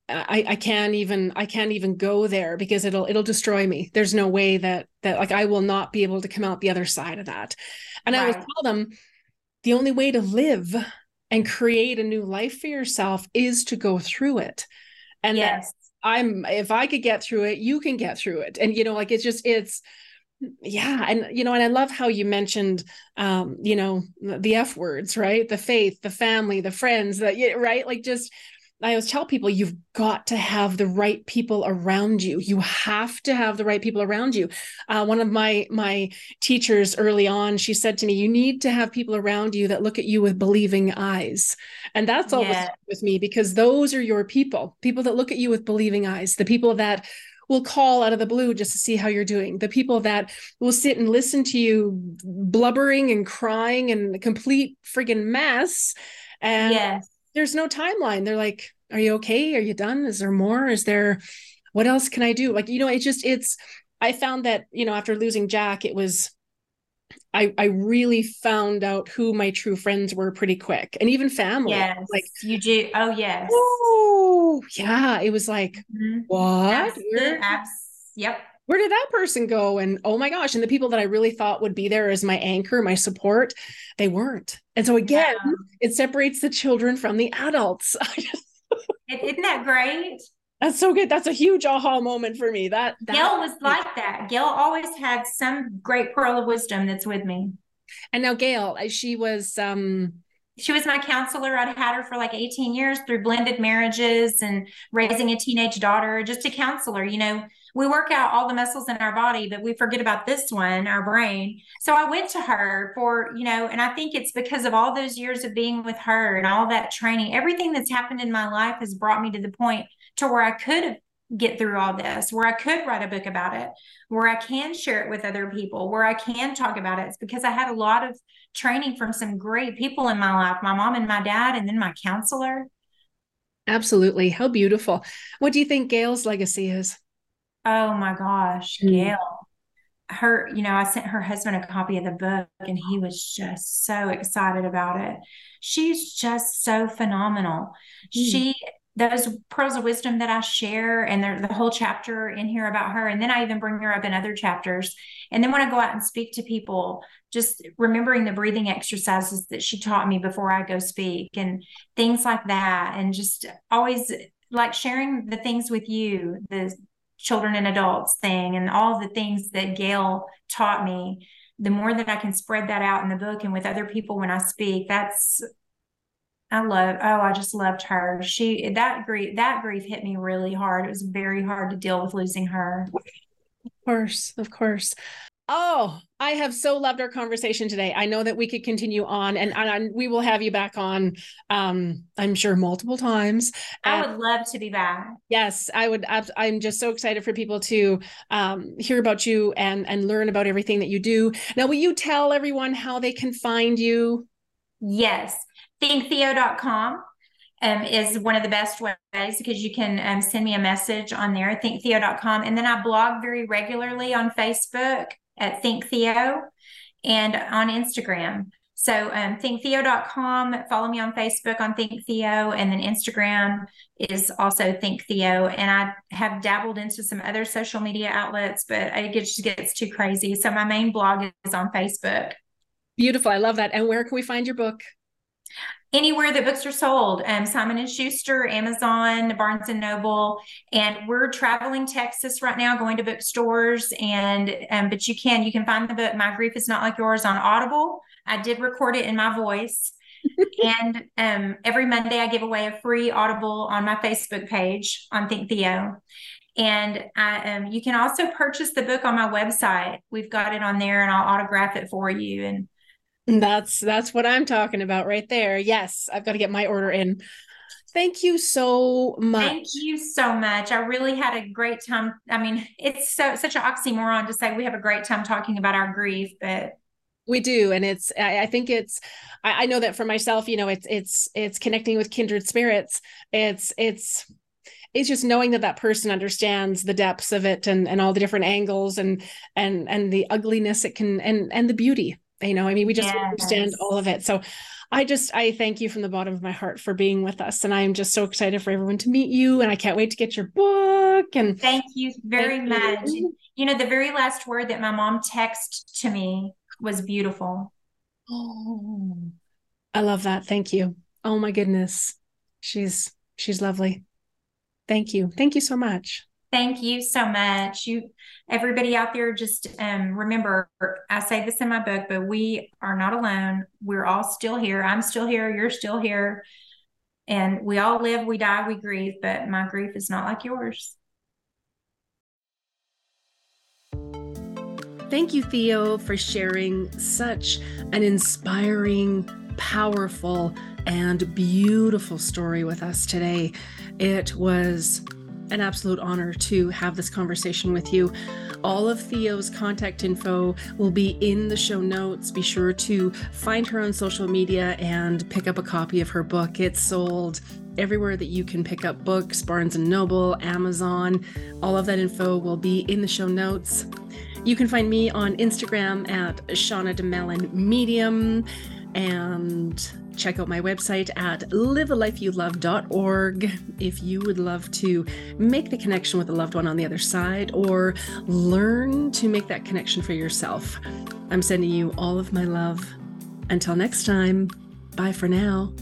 I, I can't even I can't even go there because it'll it'll destroy me. There's no way that that like I will not be able to come out the other side of that. And right. I would tell them the only way to live and create a new life for yourself is to go through it. And yes. I'm, if I could get through it, you can get through it. And, you know, like, it's just, it's, yeah. And, you know, and I love how you mentioned, um, you know, the F words, right? The faith, the family, the friends, the, right? Like, just, I always tell people, you've got to have the right people around you. You have to have the right people around you. Uh, one of my, my teachers early on, she said to me, you need to have people around you that look at you with believing eyes. And that's always yeah. with me, because those are your people, people that look at you with believing eyes, the people that will call out of the blue just to see how you're doing, the people that will sit and listen to you blubbering and crying and a complete friggin' mess. And yes. There's no timeline. They're like, are you okay? Are you done? Is there more? Is there, what else can I do? Like, you know, it just, it's, I found that, you know, after losing Jack, it was, I, I really found out who my true friends were pretty quick, and even family. Yes, like you do. Oh yes. Oh yeah. It was like, mm-hmm. what? Where, yep. Where did that person go? And oh my gosh. And the people that I really thought would be there as my anchor, my support, they weren't. And so again, yeah. it separates the children from the adults. Isn't that great? That's so good. That's a huge aha moment for me. That, that Gail was like that. Gail always had some great pearl of wisdom that's with me. And now Gail, she was, um, she was my counselor. I'd had her for like eighteen years through blended marriages and raising a teenage daughter, just a counselor. You know, we work out all the muscles in our body, but we forget about this one, our brain. So I went to her for, you know, and I think it's because of all those years of being with her and all that training, everything that's happened in my life has brought me to the point to where I could get through all this, where I could write a book about it, where I can share it with other people, where I can talk about it. It's because I had a lot of training from some great people in my life, my mom and my dad, and then my counselor. Absolutely. How beautiful. What do you think Gail's legacy is? Oh my gosh, Gail, her, you know, I sent her husband a copy of the book and he was just so excited about it. She's just so phenomenal. Mm. She, those pearls of wisdom that I share, and the whole chapter in here about her. And then I even bring her up in other chapters. And then when I go out and speak to people, just remembering the breathing exercises that she taught me before I go speak and things like that. And just always like sharing the things with you, the children and adults thing, and all the things that Gail taught me, the more that I can spread that out in the book and with other people when I speak, that's, I love, oh, I just loved her. She, that grief, that grief hit me really hard. It was very hard to deal with losing her. Of course, of course. Oh, I have so loved our conversation today. I know that we could continue on, and, and we will have you back on, um, I'm sure, multiple times. I would uh, love to be back. Yes, I would. I'm just so excited for people to um, hear about you and, and learn about everything that you do. Now, will you tell everyone how they can find you? Yes. think theo dot com um, is one of the best ways, because you can um, send me a message on there, think theo dot com. And then I blog very regularly on Facebook at Think Theo, and on Instagram. So um, think theo dot com, follow me on Facebook on Think Theo, and then Instagram is also Think Theo. And I have dabbled into some other social media outlets, but it just gets too crazy. So my main blog is on Facebook. Beautiful. I love that. And where can we find your book? Anywhere that books are sold. Um, Simon and Schuster, Amazon, Barnes and Noble. And we're traveling Texas right now, going to bookstores. And um, but you can, you can find the book, My Grief is Not Like Yours, on Audible. I did record it in my voice. And um, every Monday I give away a free Audible on my Facebook page on Think Theo. And I, um, you can also purchase the book on my website. We've got it on there, and I'll autograph it for you. And That's that's what I'm talking about right there. Yes, I've got to get my order in. Thank you so much. Thank you so much. I really had a great time. I mean, it's so such an oxymoron to say we have a great time talking about our grief, but we do. And it's I, I think it's I, I know that for myself, you know, it's it's it's connecting with kindred spirits. It's it's It's just knowing that that person understands the depths of it, and, and all the different angles, and and and the ugliness it can, and and the beauty. You know, I mean, we just yes. understand all of it. So I just, I thank you from the bottom of my heart for being with us. And I am just so excited for everyone to meet you. And I can't wait to get your book. And thank you very thank much. You. you know, the very last word that my mom texted to me was beautiful. Oh, I love that. Thank you. Oh my goodness. She's, she's lovely. Thank you. Thank you so much. Thank you so much. You, everybody out there, just um, remember, I say this in my book, but we are not alone. We're all still here. I'm still here. You're still here. And we all live, we die, we grieve, but my grief is not like yours. Thank you, Theo, for sharing such an inspiring, powerful, and beautiful story with us today. It was an absolute honor to have this conversation with you. All of Theo's contact info will be in the show notes. Be sure to find her on social media and pick up a copy of her book. It's sold everywhere that you can pick up books, Barnes and Noble, Amazon. All of that info will be in the show notes. You can find me on Instagram at Shauna DeMellon Medium, and check out my website at live a life you love dot org if you would love to make the connection with a loved one on the other side, or learn to make that connection for yourself. I'm sending you all of my love. Until next time, bye for now.